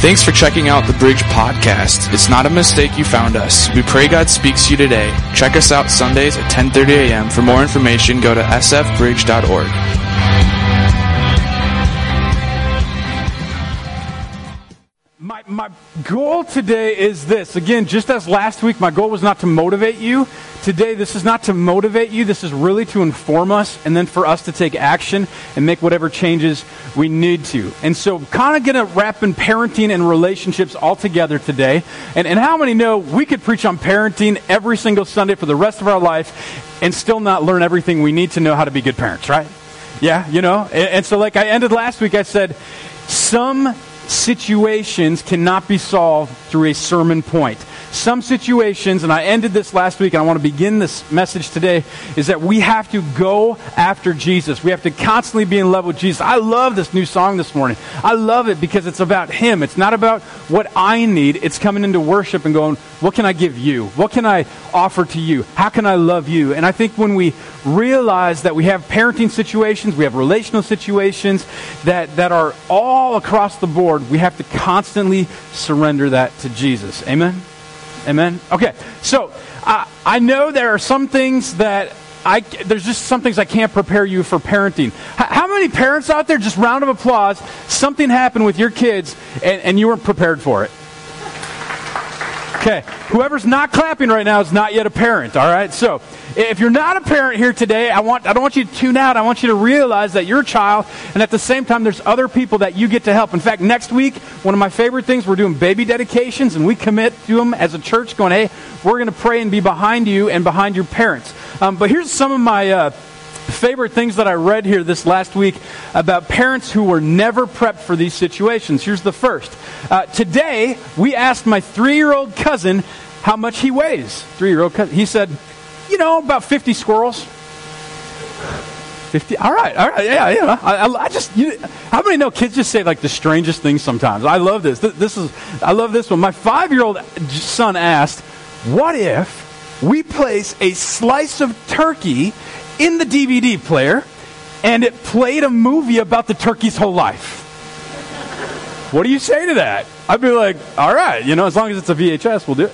Thanks for checking out The Bridge Podcast. It's not a mistake you found us. We pray God speaks to you today. Check us out Sundays at 10:30 a.m. For more information, go to sfbridge.org. My goal today is this. Again, just as last week, my goal was not to motivate you. Today, this is not to motivate you. This is really to inform us and then for us to take action and make whatever changes we need to. And so kind of going to wrap in parenting and relationships all together today. And how many know we could preach on parenting every single Sunday for the rest of our life and still not learn everything we need to know how to be good parents, right? Yeah, you know? And so like I ended last week, I said, some situations cannot be solved through a sermon point. Some situations, and I ended this last week, and I want to begin this message today, is that we have to go after Jesus. We have to constantly be in love with Jesus. I love this new song this morning. I love it because it's about Him. It's not about what I need. It's coming into worship and going, what can I give you? What can I offer to you? How can I love you? And I think when we realize that we have parenting situations, we have relational situations that are all across the board, we have to constantly surrender that to Jesus. Amen? Amen? Okay, so I know there are some things that there's just some things I can't prepare you for parenting. How many parents out there, just round of applause, something happened with your kids and you weren't prepared for it? Okay, whoever's not clapping right now is not yet a parent, all right? So if you're not a parent here today, I don't want you to tune out. I want you to realize that you're a child, and at the same time, there's other people that you get to help. In fact, next week, one of my favorite things, we're doing baby dedications, and we commit to them as a church going, hey, we're going to pray and be behind you and behind your parents. But here's some of my favorite things that I read here this last week about parents who were never prepped for these situations. Here's the first. Today, we asked my 3-year-old cousin how much he weighs. 3-year-old cousin. He said, about 50 squirrels. 50? All right. Yeah. I just, how many know kids just say like the strangest things sometimes? I love this. I love this one. My 5-year-old son asked, what if we place a slice of turkey in the DVD player, and it played a movie about the turkey's whole life? What do you say to that? I'd be like, all right, as long as it's a VHS, we'll do it.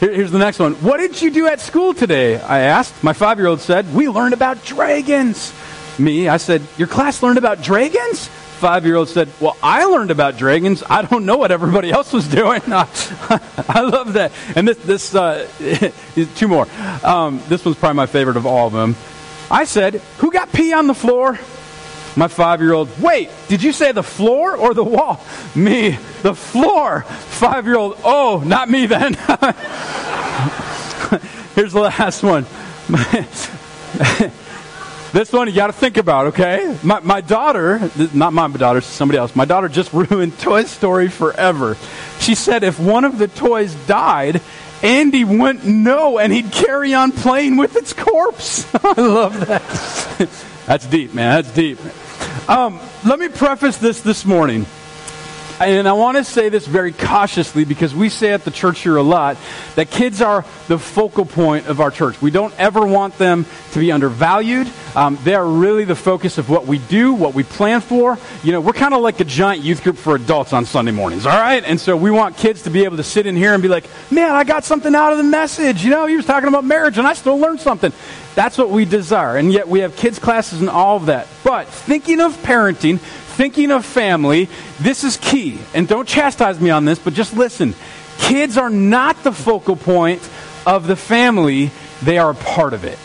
Here's the next one. What did you do at school today? I asked. My 5-year-old said, we learned about dragons. I said, your class learned about dragons? 5-year-old said, well, I learned about dragons. I don't know what everybody else was doing. I love that. And this two more. This one's probably my favorite of all of them. I said, who got pee on the floor? My 5-year-old, wait, did you say the floor or the wall? Me, the floor. 5-year-old, oh, not me then. Here's the last one. This one you got to think about, okay? My daughter, not my daughter, somebody else, my daughter just ruined Toy Story forever. She said if one of the toys died, Andy wouldn't know and he'd carry on playing with its corpse. I love that. That's deep, man. That's deep. Let me preface this morning. And I want to say this very cautiously because we say at the church here a lot that kids are the focal point of our church. We don't ever want them to be undervalued. They are really the focus of what we do, what we plan for. We're kind of like a giant youth group for adults on Sunday mornings, all right? And so we want kids to be able to sit in here and be like, man, I got something out of the message. He was talking about marriage and I still learned something. That's what we desire. And yet we have kids' classes and all of that. But thinking of parenting, thinking of family, this is key. And don't chastise me on this, but just listen. Kids are not the focal point of the family. They are a part of it.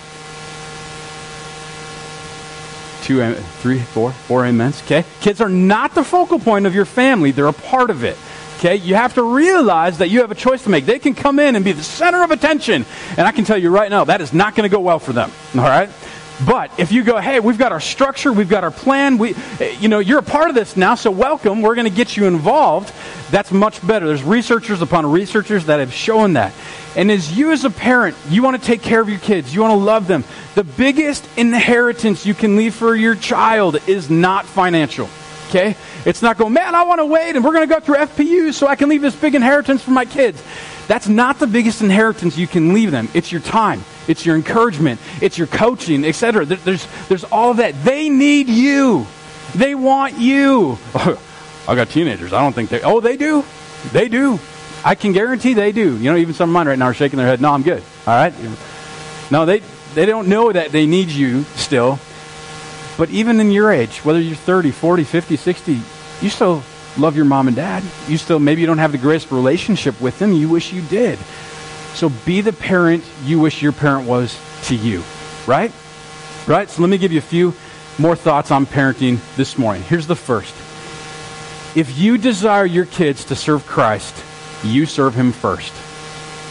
2, 3, 4 amens, okay? Kids are not the focal point of your family. They're a part of it, okay? You have to realize that you have a choice to make. They can come in and be the center of attention. And I can tell you right now, that is not going to go well for them, all right? But if you go, hey, we've got our structure, we've got our plan, you're a part of this now, so welcome, we're going to get you involved, that's much better. There's researchers upon researchers that have shown that. And as a parent, you want to take care of your kids, you want to love them. The biggest inheritance you can leave for your child is not financial, okay? It's not going, man, I want to wait, and we're going to go through FPU so I can leave this big inheritance for my kids. That's not the biggest inheritance you can leave them. It's your time. It's your encouragement. It's your coaching, etc. There's all of that. They need you. They want you. I got teenagers. I don't think they... Oh, they do. They do. I can guarantee they do. You know, even some of mine right now are shaking their head. No, I'm good. All right? No, they don't know that they need you still. But even in your age, whether you're 30, 40, 50, 60, you still love your mom and dad. You still... Maybe you don't have the greatest relationship with them. You wish you did. So be the parent you wish your parent was to you. Right? Right? So let me give you a few more thoughts on parenting this morning. Here's the first. If you desire your kids to serve Christ, you serve him first.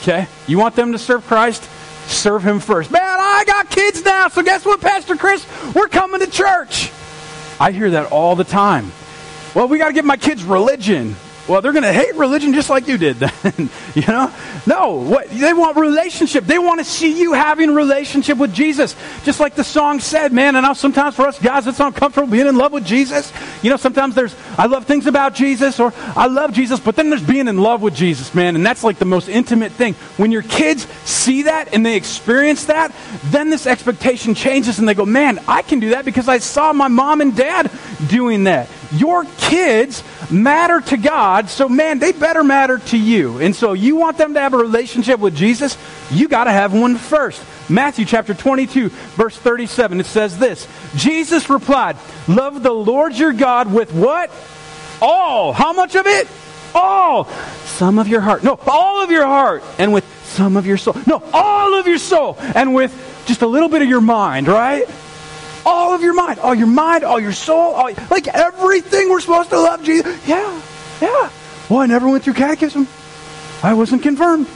Okay? You want them to serve Christ? Serve him first. Man, I got kids now, so guess what, Pastor Chris? We're coming to church. I hear that all the time. Well, we got to give my kids religion. Well, they're going to hate religion just like you did then. You know? No. They want relationship. They want to see you having a relationship with Jesus. Just like the song said, man. And now sometimes for us guys, it's uncomfortable being in love with Jesus. You know, sometimes there's, I love things about Jesus, or I love Jesus. But then there's being in love with Jesus, man. And that's like the most intimate thing. When your kids see that and they experience that, then this expectation changes. And they go, man, I can do that because I saw my mom and dad doing that. Your kids matter to God, so man, they better matter to you. And so you want them to have a relationship with Jesus, you got to have one first. Matthew chapter 22, verse 37, it says this. Jesus replied, love the Lord your God with what? All. How much of it? All. Some of your heart. No, all of your heart. And with some of your soul. No, all of your soul. And with just a little bit of your mind, right? All of your mind, all your mind, all your soul, all, like everything we're supposed to love Jesus. Yeah. Well, I never went through catechism. I wasn't confirmed.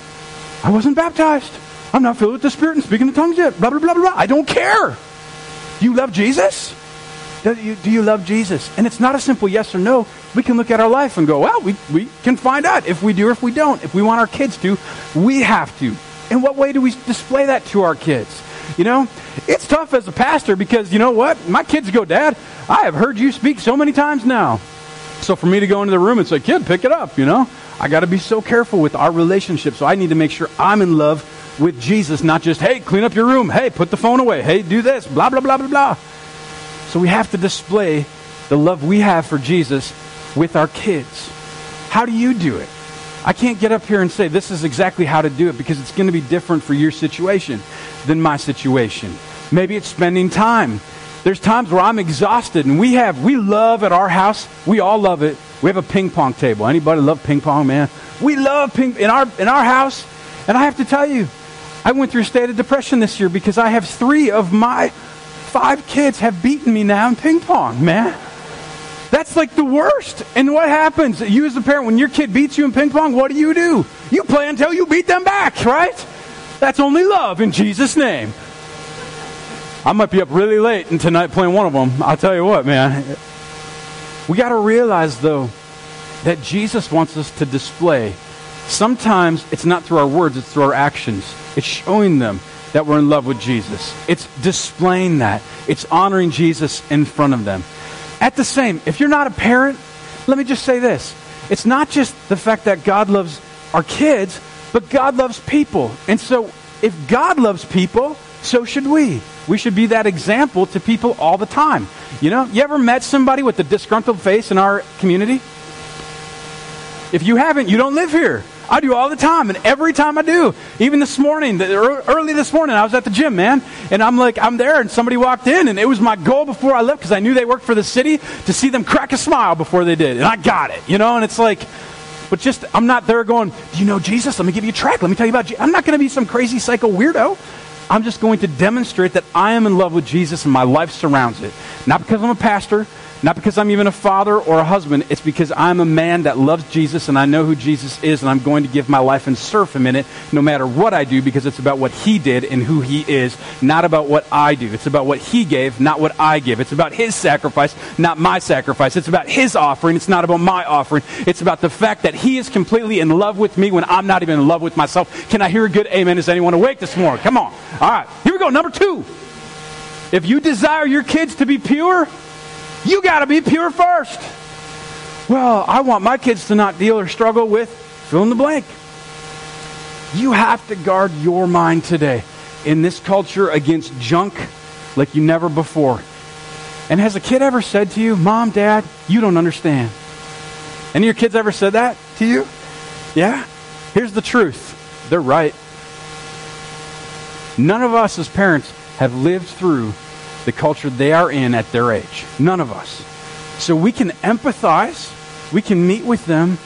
I wasn't baptized. I'm not filled with the Spirit and speaking in tongues yet. Blah, blah, blah, blah. I don't care. Do you love Jesus? Do you love Jesus? And it's not a simple yes or no. We can look at our life and go, well, we can find out if we do or if we don't. If we want our kids to, we have to. In what way do we display that to our kids? You know, it's tough as a pastor because, you know what? My kids go, Dad, I have heard you speak so many times now. So for me to go into the room and say, kid, pick it up, you know? I got to be so careful with our relationship. So I need to make sure I'm in love with Jesus, not just, hey, clean up your room. Hey, put the phone away. Hey, do this. Blah, blah, blah, blah, blah. So we have to display the love we have for Jesus with our kids. How do you do it? I can't get up here and say this is exactly how to do it because it's going to be different for your situation than my situation. Maybe it's spending time. There's times where I'm exhausted, and we love at our house. We all love it. We have a ping pong table. Anybody love ping pong, man? We love ping in our house. And I have to tell you, I went through a state of depression this year because I have 3 of my 5 kids have beaten me now in ping pong, man. That's like the worst. And what happens? You as a parent, when your kid beats you in ping pong, what do? You play until you beat them back, right? That's only love in Jesus' name. I might be up really late and tonight playing one of them. I'll tell you what, man. We got to realize, though, that Jesus wants us to display. Sometimes it's not through our words, it's through our actions. It's showing them that we're in love with Jesus. It's displaying that. It's honoring Jesus in front of them. If you're not a parent, let me just say this. It's not just the fact that God loves our kids, but God loves people. And so if God loves people, so should we. We should be that example to people all the time. You know, you ever met somebody with a disgruntled face in our community? If you haven't, you don't live here. I do all the time, and every time I do. Even this morning, early this morning, I was at the gym, man. And I'm there, and somebody walked in, and it was my goal before I left, because I knew they worked for the city, to see them crack a smile before they did. And I got it, you know? And it's like, but just, I'm not there going, do you know Jesus? Let me give you a track. Let me tell you about Jesus. I'm not going to be some crazy psycho weirdo. I'm just going to demonstrate that I am in love with Jesus, and my life surrounds it. Not because I'm a pastor. Not because I'm even a father or a husband. It's because I'm a man that loves Jesus and I know who Jesus is, and I'm going to give my life and serve him in it no matter what I do, because it's about what he did and who he is, not about what I do. It's about what he gave, not what I give. It's about his sacrifice, not my sacrifice. It's about his offering. It's not about my offering. It's about the fact that he is completely in love with me when I'm not even in love with myself. Can I hear a good amen? Is anyone awake this morning? Come on. All right. Here we go. Number 2. If you desire your kids to be pure, you got to be pure first. Well, I want my kids to not deal or struggle with fill in the blank. You have to guard your mind today in this culture against junk like you never before. And has a kid ever said to you, Mom, Dad, you don't understand. Any of your kids ever said that to you? Yeah? Here's the truth. They're right. None of us as parents have lived through the culture they are in at their age. None of us. So we can empathize, we can meet with them,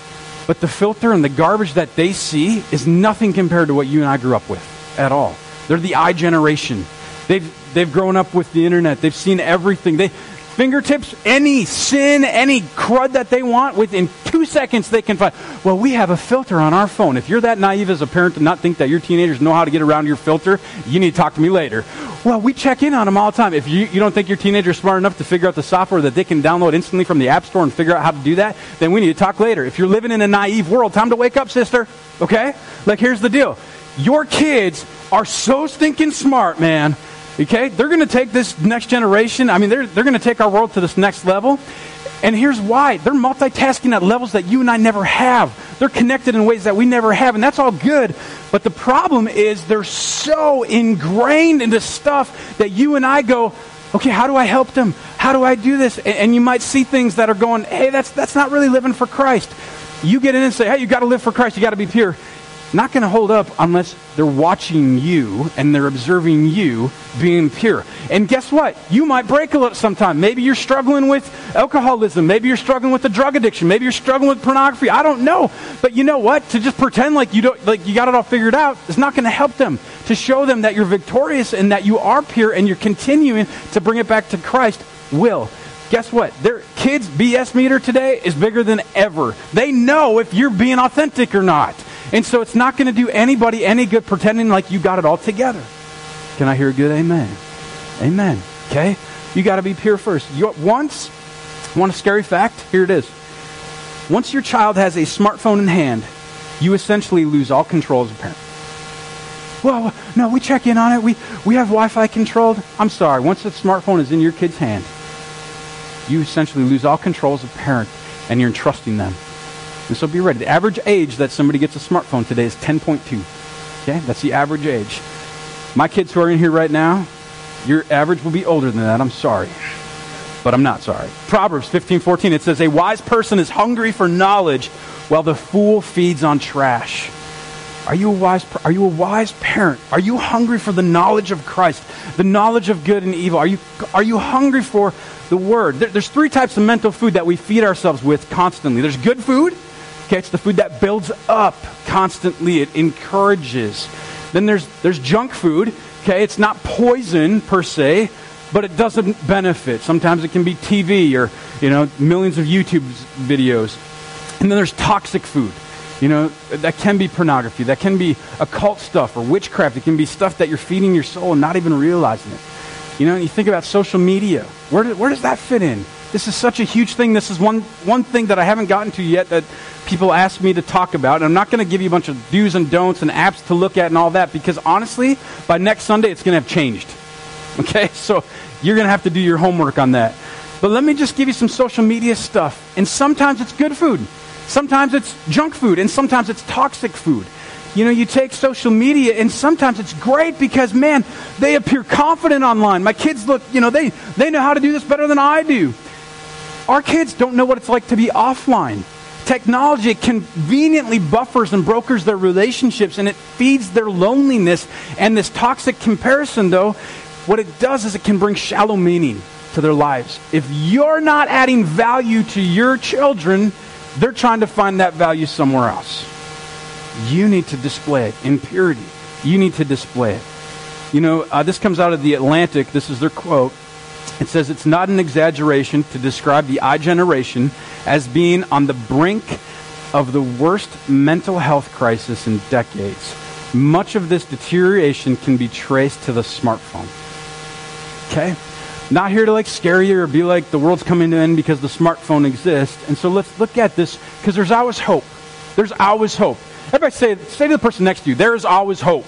but the filter and the garbage that they see is nothing compared to what you and I grew up with at all. They're the iGeneration. They've grown up with the internet. They've seen everything. They fingertips, any sin, any crud that they want, within 2 seconds they can find. Well, we have a filter on our phone. If you're that naive as a parent to not think that your teenagers know how to get around your filter, you need to talk to me later. Well, we check in on them all the time. If you don't think your teenager is smart enough to figure out the software that they can download instantly from the App Store and figure out how to do that, then we need to talk later. If you're living in a naive world, time to wake up, sister. Okay? Like, here's the deal. Your kids are so stinking smart, man. Okay, they're going to take this next generation. I mean, they're going to take our world to this next level. And here's why. They're multitasking at levels that you and I never have. They're connected in ways that we never have, and that's all good. But the problem is they're so ingrained into stuff that you and I go, okay, how do I help them? How do I do this? And you might see things that are going, hey, that's not really living for Christ. You get in and say, hey, you got to live for Christ. You got to be pure. Not going to hold up unless they're watching you and they're observing you being pure. And guess what? You might break a little sometime. Maybe you're struggling with alcoholism. Maybe you're struggling with a drug addiction. Maybe you're struggling with pornography. I don't know. But you know what? To just pretend like you don't, like you got it all figured out, is not going to help them. To show them that you're victorious and that you are pure and you're continuing to bring it back to Christ will. Guess what? Their kids' BS meter today is bigger than ever. They know if you're being authentic or not. And so it's not going to do anybody any good pretending like you got it all together. Can I hear a good amen? Amen. Okay? You got to be pure first. Want a scary fact? Here it is. Once your child has a smartphone in hand, you essentially lose all control as a parent. Well, no, we check in on it. We have Wi-Fi controlled. I'm sorry. Once the smartphone is in your kid's hand, you essentially lose all control as a parent, and you're entrusting them. And so be ready. The average age that somebody gets a smartphone today is 10.2. Okay? That's the average age. My kids who are in here right now, your average will be older than that. I'm sorry. But I'm not sorry. Proverbs 15:14, it says, a wise person is hungry for knowledge while the fool feeds on trash. Are you a wise parent? Are you hungry for the knowledge of Christ? The knowledge of good and evil? Are you hungry for the Word? There's three types of mental food that we feed ourselves with constantly. There's good food. Okay, it's the food that builds up constantly. It encourages. Then there's junk food. Okay, it's not poison per se, but it doesn't benefit. Sometimes it can be TV or, millions of YouTube videos. And then there's toxic food. That can be pornography. That can be occult stuff or witchcraft. It can be stuff that you're feeding your soul and not even realizing it. You think about social media. Where does that fit in? This is such a huge thing. This is one thing that I haven't gotten to yet that people ask me to talk about. And I'm not going to give you a bunch of do's and don'ts and apps to look at and all that because, honestly, by next Sunday, it's going to have changed. Okay? So you're going to have to do your homework on that. But let me just give you some social media stuff. And sometimes it's good food. Sometimes it's junk food. And sometimes it's toxic food. You take social media, and sometimes it's great because, man, they appear confident online. My kids look, they know how to do this better than I do. Our kids don't know what it's like to be offline. Technology conveniently buffers and brokers their relationships, and it feeds their loneliness. And this toxic comparison, though, what it does is it can bring shallow meaning to their lives. If you're not adding value to your children, they're trying to find that value somewhere else. You need to display it in purity. You need to display it. This comes out of The Atlantic. This is their quote. It says, it's not an exaggeration to describe the iGeneration as being on the brink of the worst mental health crisis in decades. Much of this deterioration can be traced to the smartphone. Okay? Not here to scare you or be the world's coming to an end because the smartphone exists. And so let's look at this because there's always hope. There's always hope. Everybody say to the person next to you, there is always hope.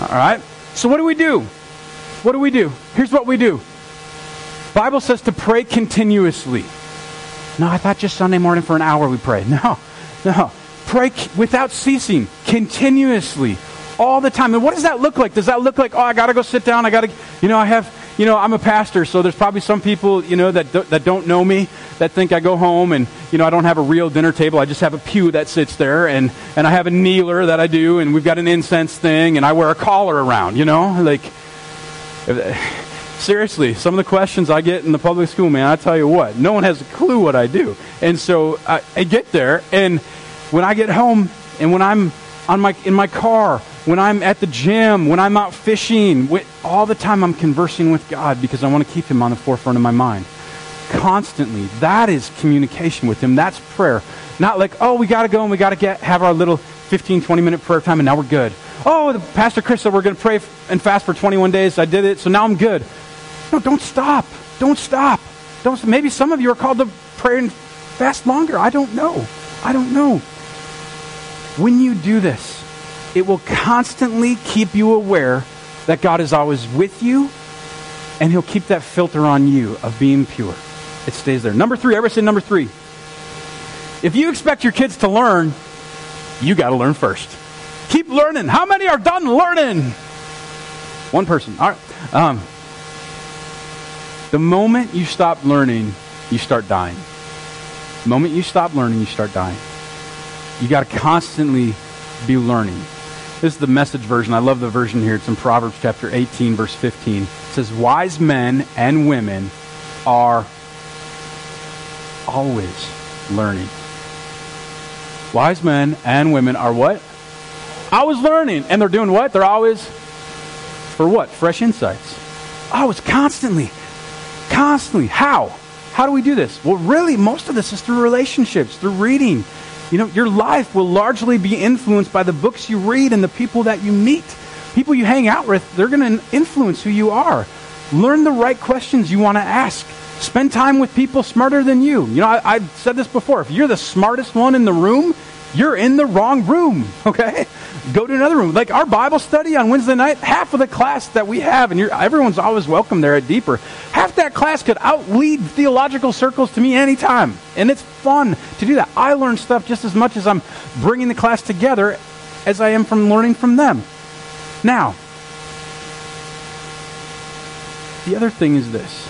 All right? So what do we do? What do we do? Here's what we do. Bible says to pray continuously. No, I thought just Sunday morning for an hour we pray. No. Pray without ceasing, continuously, all the time. And what does that look like? Does that look like, oh, I got to go sit down. I have you know, I'm a pastor, so there's probably some people, you know, that don't know me, that think I go home and, you know, I don't have a real dinner table. I just have a pew that sits there, and I have a kneeler that I do, and we've got an incense thing, and I wear a collar around, you know? Like, seriously, some of the questions I get in the public school, man, I tell you what, no one has a clue what I do. And so I get there, and when I get home, and when I'm in my car, when I'm at the gym, when I'm out fishing, all the time I'm conversing with God because I want to keep Him on the forefront of my mind. Constantly. That is communication with Him. That's prayer. Not like, oh, we got to go and we got to have our little 15, 20-minute prayer time and now we're good. Oh, Pastor Chris said we're going to pray and fast for 21 days. I did it, so now I'm good. No, don't stop. Don't stop. Maybe some of you are called to pray and fast longer. I don't know. When you do this, it will constantly keep you aware that God is always with you, and He'll keep that filter on you of being pure. It stays there. Number three, everybody say number three. If you expect your kids to learn, you got to learn first. Keep learning. How many are done learning? One person. All right. The moment you stop learning, you start dying. The moment you stop learning, you start dying. You got to constantly be learning. This is the Message version. I love the version here. It's in Proverbs chapter 18, verse 15. It says, wise men and women are always learning. Wise men and women are what? Always learning. And they're doing what? They're always, for what? Fresh insights. Always, constantly. Constantly. How? How do we do this? Well, really, most of this is through relationships, through reading. You know, your life will largely be influenced by the books you read and the people that you meet. People you hang out with, they're going to influence who you are. Learn the right questions you want to ask. Spend time with people smarter than you. You know, I've said this before. If you're the smartest one in the room, you're in the wrong room, okay? Go to another room. Like our Bible study on Wednesday night, half of the class that we have, and everyone's always welcome there at Deeper, half that class could outlead theological circles to me anytime. And it's fun to do that. I learn stuff just as much as I'm bringing the class together as I am from learning from them. Now, the other thing is this.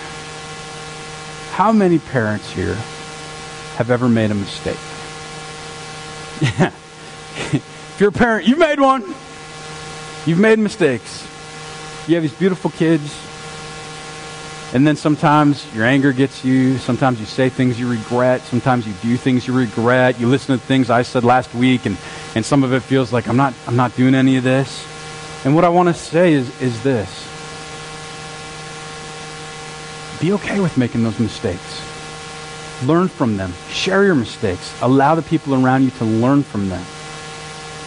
How many parents here have ever made a mistake? Yeah. If you're a parent, you've made one. You've made mistakes. You have these beautiful kids. And then sometimes your anger gets you. Sometimes you say things you regret. Sometimes you do things you regret. You listen to things I said last week, and some of it feels like I'm not doing any of this. And what I want to say is this. Be okay with making those mistakes. Learn from them. Share your mistakes. Allow the people around you to learn from them.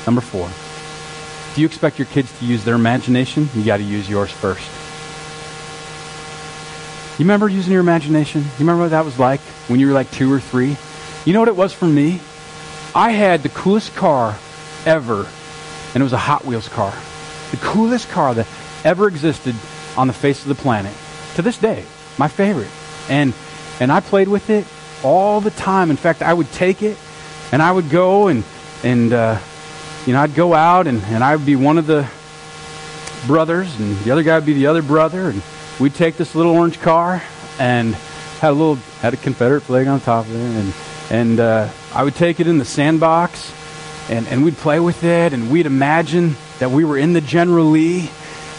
Number four, if you expect your kids to use their imagination, you got to use yours first. You remember using your imagination? You remember what that was like when you were like 2 or 3? You know what it was for me? I had the coolest car ever, and it was a Hot Wheels car. The coolest car that ever existed on the face of the planet. To this day, my favorite. And I played with it all the time. In fact, I would take it, and I would go and I'd go out, and I would be one of the brothers, and the other guy would be the other brother, and we'd take this little orange car, and had a Confederate flag on top of it, and I would take it in the sandbox, and we'd play with it, and we'd imagine that we were in the General Lee,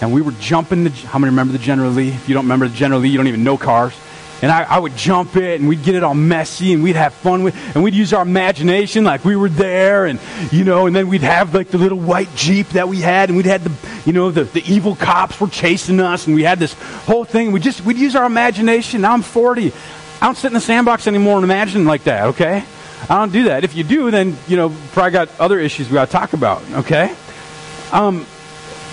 and we were jumping the. How many remember the General Lee? If you don't remember the General Lee, you don't even know cars. And I would jump it, and we'd get it all messy, and we'd have fun with it, and we'd use our imagination like we were there, and, you know, and then we'd have, like, the little white Jeep that we had, and we'd had the evil cops were chasing us, and we had this whole thing. We'd use our imagination. Now I'm 40. I don't sit in the sandbox anymore and imagine like that, okay? I don't do that. If you do, then, you know, probably got other issues we got to talk about, okay?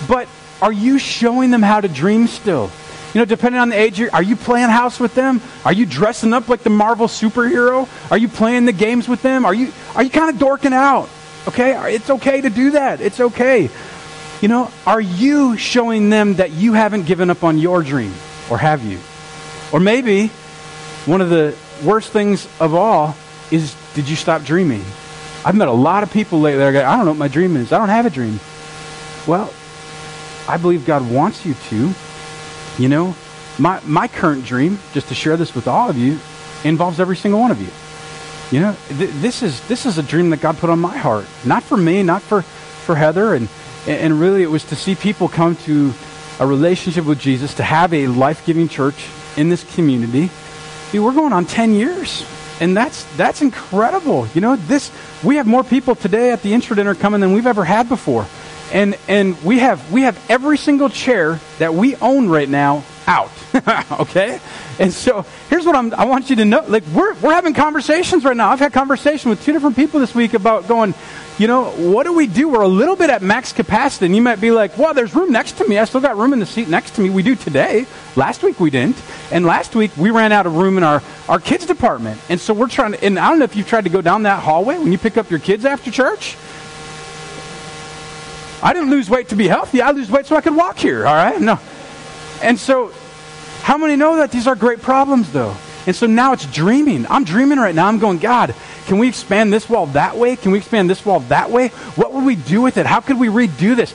But are you showing them how to dream still? You know, depending on the age, are you playing house with them? Are you dressing up like the Marvel superhero? Are you playing the games with them? Are you kind of dorking out? Okay? It's okay to do that. It's okay. You know, are you showing them that you haven't given up on your dream? Or have you? Or maybe one of the worst things of all is, did you stop dreaming? I've met a lot of people lately that go, I don't know what my dream is. I don't have a dream. Well, I believe God wants you to. You know, My current dream, just to share this with all of you, involves every single one of you. You know, this is a dream that God put on my heart. Not for me, not for Heather, and really it was to see people come to a relationship with Jesus, to have a life-giving church in this community. Dude, we're going on 10 years, and that's incredible. You know, we have more people today at the intro dinner coming than we've ever had before. And we have every single chair that we own right now out. Okay? And so here's what I want you to know. Like, we're having conversations right now. I've had conversation with 2 different people this week about going, you know, what do we do? We're a little bit at max capacity. And you might be like, well, there's room next to me. I still got room in the seat next to me. We do today. Last week we didn't. And last week we ran out of room in our kids department. And so we're trying to, and I don't know if you've tried to go down that hallway when you pick up your kids after church. I didn't lose weight to be healthy. I lose weight so I could walk here, all right? No. And so how many know that these are great problems, though? And so now it's dreaming. I'm dreaming right now. I'm going, God, can we expand this wall that way? Can we expand this wall that way? What would we do with it? How could we redo this?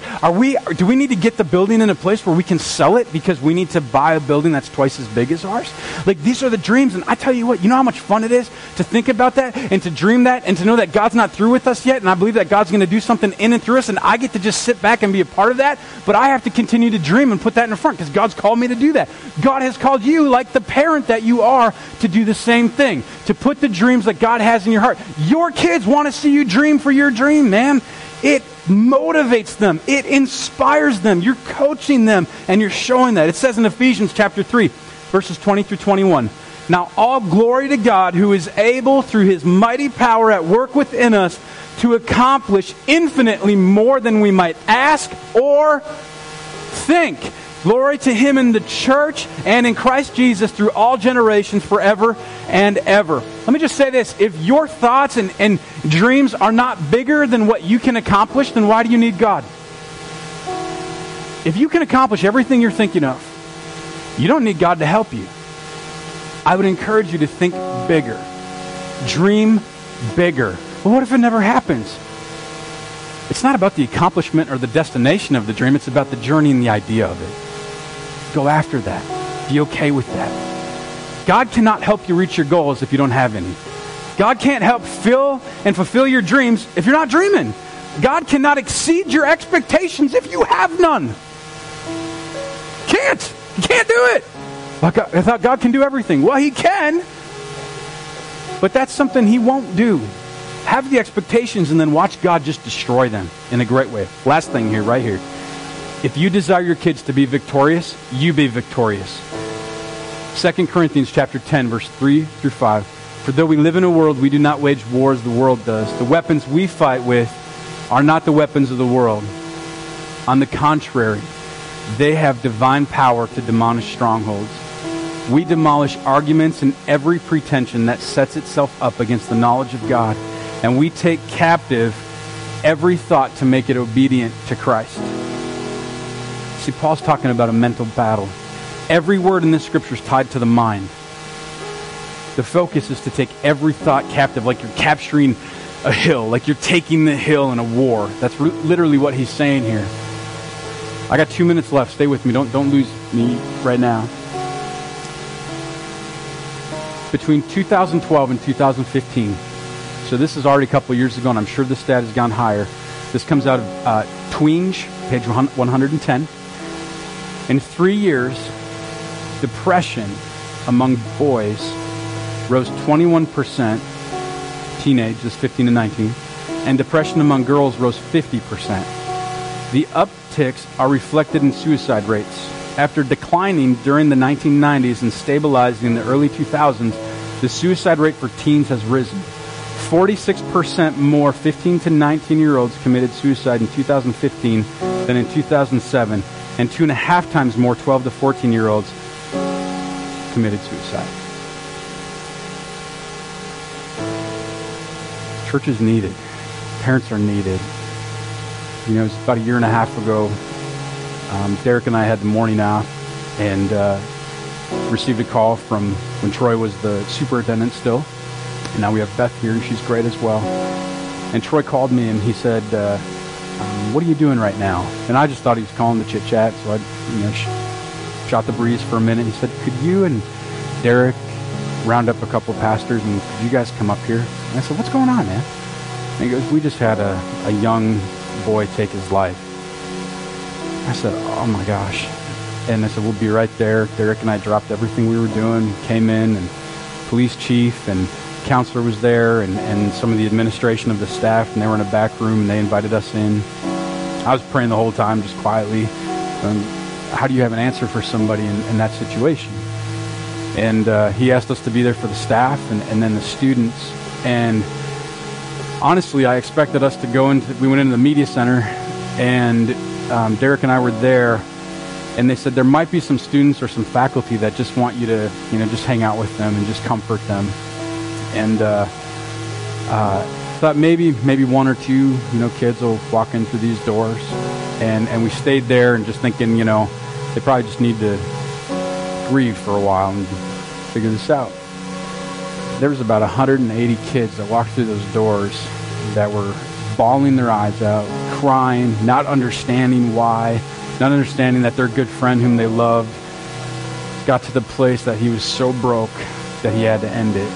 Do we need to get the building in a place where we can sell it because we need to buy a building that's twice as big as ours? Like, these are the dreams. And I tell you what, you know how much fun it is to think about that and to dream that and to know that God's not through with us yet. And I believe that God's going to do something in and through us. And I get to just sit back and be a part of that. But I have to continue to dream and put that in front because God's called me to do that. God has called you, like the parent that you are, to do the same thing, to put the dreams that God has in your heart. Your kids want to see you dream for your dream, man. It motivates them. It inspires them. You're coaching them, and you're showing that. It says in Ephesians chapter 3, verses 20 through 21, "Now all glory to God, who is able through his mighty power at work within us to accomplish infinitely more than we might ask or think. Glory to him in the church and in Christ Jesus through all generations forever and ever." Let me just say this. If your thoughts and dreams are not bigger than what you can accomplish, then why do you need God? If you can accomplish everything you're thinking of, you don't need God to help you. I would encourage you to think bigger. Dream bigger. Well, what if it never happens? It's not about the accomplishment or the destination of the dream. It's about the journey and the idea of it. Go after that. Be okay with that. God cannot help you reach your goals if you don't have any. God can't help fill and fulfill your dreams if you're not dreaming. God cannot exceed your expectations if you have none. Can't. You can't do it. I thought God can do everything. Well, he can. But that's something he won't do. Have the expectations and then watch God just destroy them in a great way. Last thing here, right here. If you desire your kids to be victorious, you be victorious. 2 Corinthians chapter 10, verse 3 through 5. "For though we live in a world, we do not wage war as the world does. The weapons we fight with are not the weapons of the world. On the contrary, they have divine power to demolish strongholds. We demolish arguments and every pretension that sets itself up against the knowledge of God. And we take captive every thought to make it obedient to Christ." See, Paul's talking about a mental battle. Every word in this scripture is tied to the mind. The focus is to take every thought captive, like you're capturing a hill, like you're taking the hill in a war. That's literally what he's saying here. I got 2 minutes left. Stay with me. Don't lose me right now. Between 2012 and 2015, so this is already a couple years ago, and I'm sure the stat has gone higher. This comes out of Twenge, page 110. In 3 years, depression among boys rose 21%, teenage, this 15 to 19, and depression among girls rose 50%. The upticks are reflected in suicide rates. After declining during the 1990s and stabilizing in the early 2000s, the suicide rate for teens has risen. 46% more 15 to 19-year-olds committed suicide in 2015 than in 2007, and 2.5 times more 12 to 14-year-olds committed suicide. Church is needed. Parents are needed. You know, it's about 1.5 years ago, Derek and I had the morning off, and received a call from when Troy was the superintendent still. And now we have Beth here, and she's great as well. And Troy called me, and he said, what are you doing right now? And I just thought he was calling to chit-chat, so I shot the breeze for a minute. He said, could you and Derek round up a couple pastors and could you guys come up here? And I said, what's going on, man? And he goes, we just had a young boy take his life. I said, oh my gosh. And I said, we'll be right there. Derek and I dropped everything we were doing, came in, and police chief and counselor was there, and some of the administration of the staff, and they were in a back room, and they invited us in. I was praying the whole time, just quietly. How do you have an answer for somebody in that situation? And he asked us to be there for the staff and then the students. And honestly, I expected us to go into, we went into the media center, and Derek and I were there, and they said there might be some students or some faculty that just want you to, you know, just hang out with them and just comfort them. And thought maybe one or two, you know, kids will walk in through these doors, and we stayed there and just thinking, you know, they probably just need to grieve for a while and figure this out. There was about 180 kids that walked through those doors that were bawling their eyes out, crying, not understanding why, not understanding that their good friend whom they loved got to the place that he was so broke that he had to end it.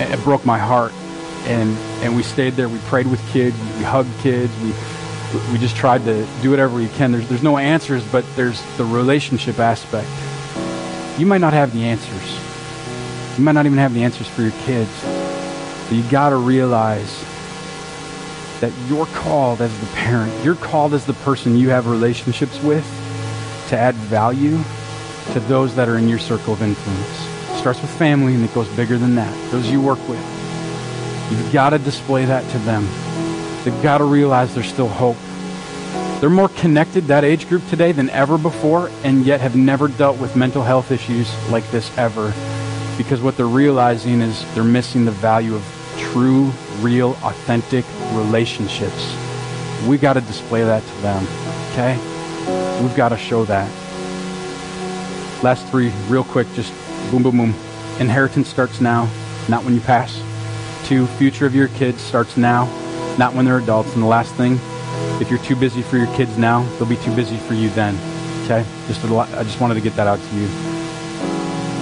It broke my heart, and we stayed there. We prayed with kids, we hugged kids, we just tried to do whatever we can. There's no answers, but there's the relationship aspect. You might not have the answers. You might not even have the answers for your kids, but you got to realize that you're called as the parent, you're called as the person you have relationships with to add value to those that are in your circle of influence. Starts with family, and it goes bigger than that. Those you work with, you've got to display that to them. They've got to realize there's still hope. They're more connected, that age group today, than ever before, and yet have never dealt with mental health issues like this ever, because what they're realizing is they're missing the value of true, real, authentic relationships. We've got to display that to them, okay? We've got to show that. Last three, real quick, just boom, boom, boom. Inheritance starts now, not when you pass. 2, future of your kids starts now, not when they're adults. And the last thing, if you're too busy for your kids now, they'll be too busy for you then. Okay? I just wanted to get that out to you.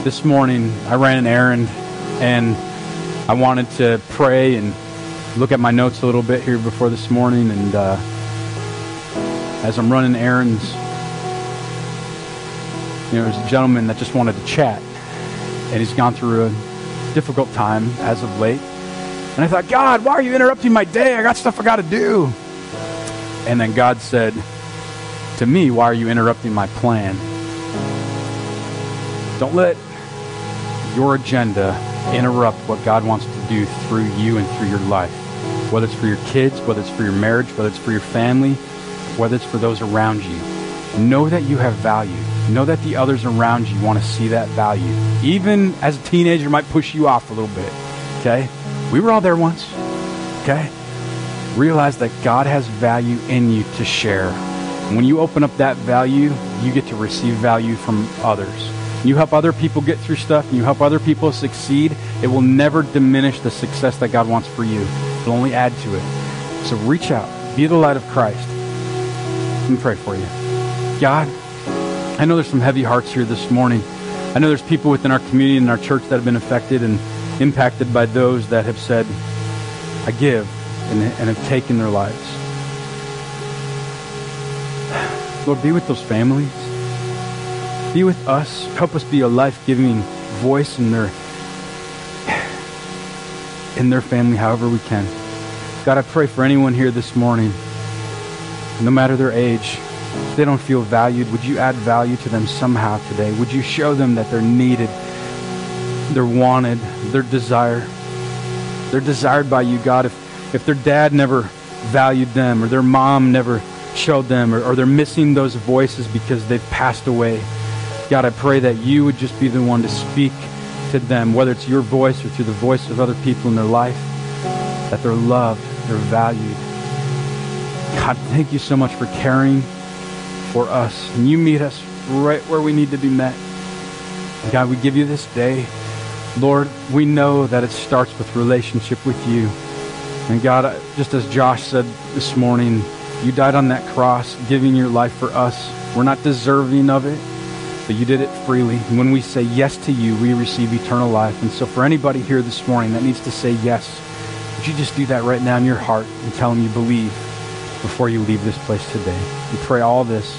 This morning, I ran an errand, and I wanted to pray and look at my notes a little bit here before this morning. And as I'm running errands, you know, there's a gentleman that just wanted to chat. And he's gone through a difficult time as of late. And I thought, God, why are you interrupting my day? I got stuff I got to do. And then God said to me, why are you interrupting my plan? Don't let your agenda interrupt what God wants to do through you and through your life. Whether it's for your kids, whether it's for your marriage, whether it's for your family, whether it's for those around you. Know that you have value. Know that the others around you want to see that value. Even as a teenager, it might push you off a little bit, okay? We were all there once, okay? Realize that God has value in you to share. When you open up that value, you get to receive value from others. You help other people get through stuff, and you help other people succeed. It will never diminish the success that God wants for you. It'll only add to it. So reach out. Be the light of Christ. Let me pray for you. God, I know there's some heavy hearts here this morning. I know there's people within our community and our church that have been affected and impacted by those that have said, I give, and have taken their lives. Lord, be with those families. Be with us. Help us be a life-giving voice in their family however we can. God, I pray for anyone here this morning, no matter their age, if they don't feel valued, would you add value to them somehow today? Would you show them that they're needed, they're wanted, they're desired. They're desired by you, God. If their dad never valued them, or their mom never showed them, or they're missing those voices because they've passed away, God, I pray that you would just be the one to speak to them, whether it's your voice or through the voice of other people in their life, that they're loved, they're valued. God, thank you so much for caring for us, and you meet us right where we need to be met. God, we give you this day. Lord, we know that it starts with relationship with you. And God, just as Josh said this morning, You died on that cross, giving your life for us. We're not deserving of it, but you did it freely. And when we say yes to you, we receive eternal life. And so for anybody here this morning that needs to say yes, would you just do that right now in your heart and tell them you believe before you leave this place today? We pray all this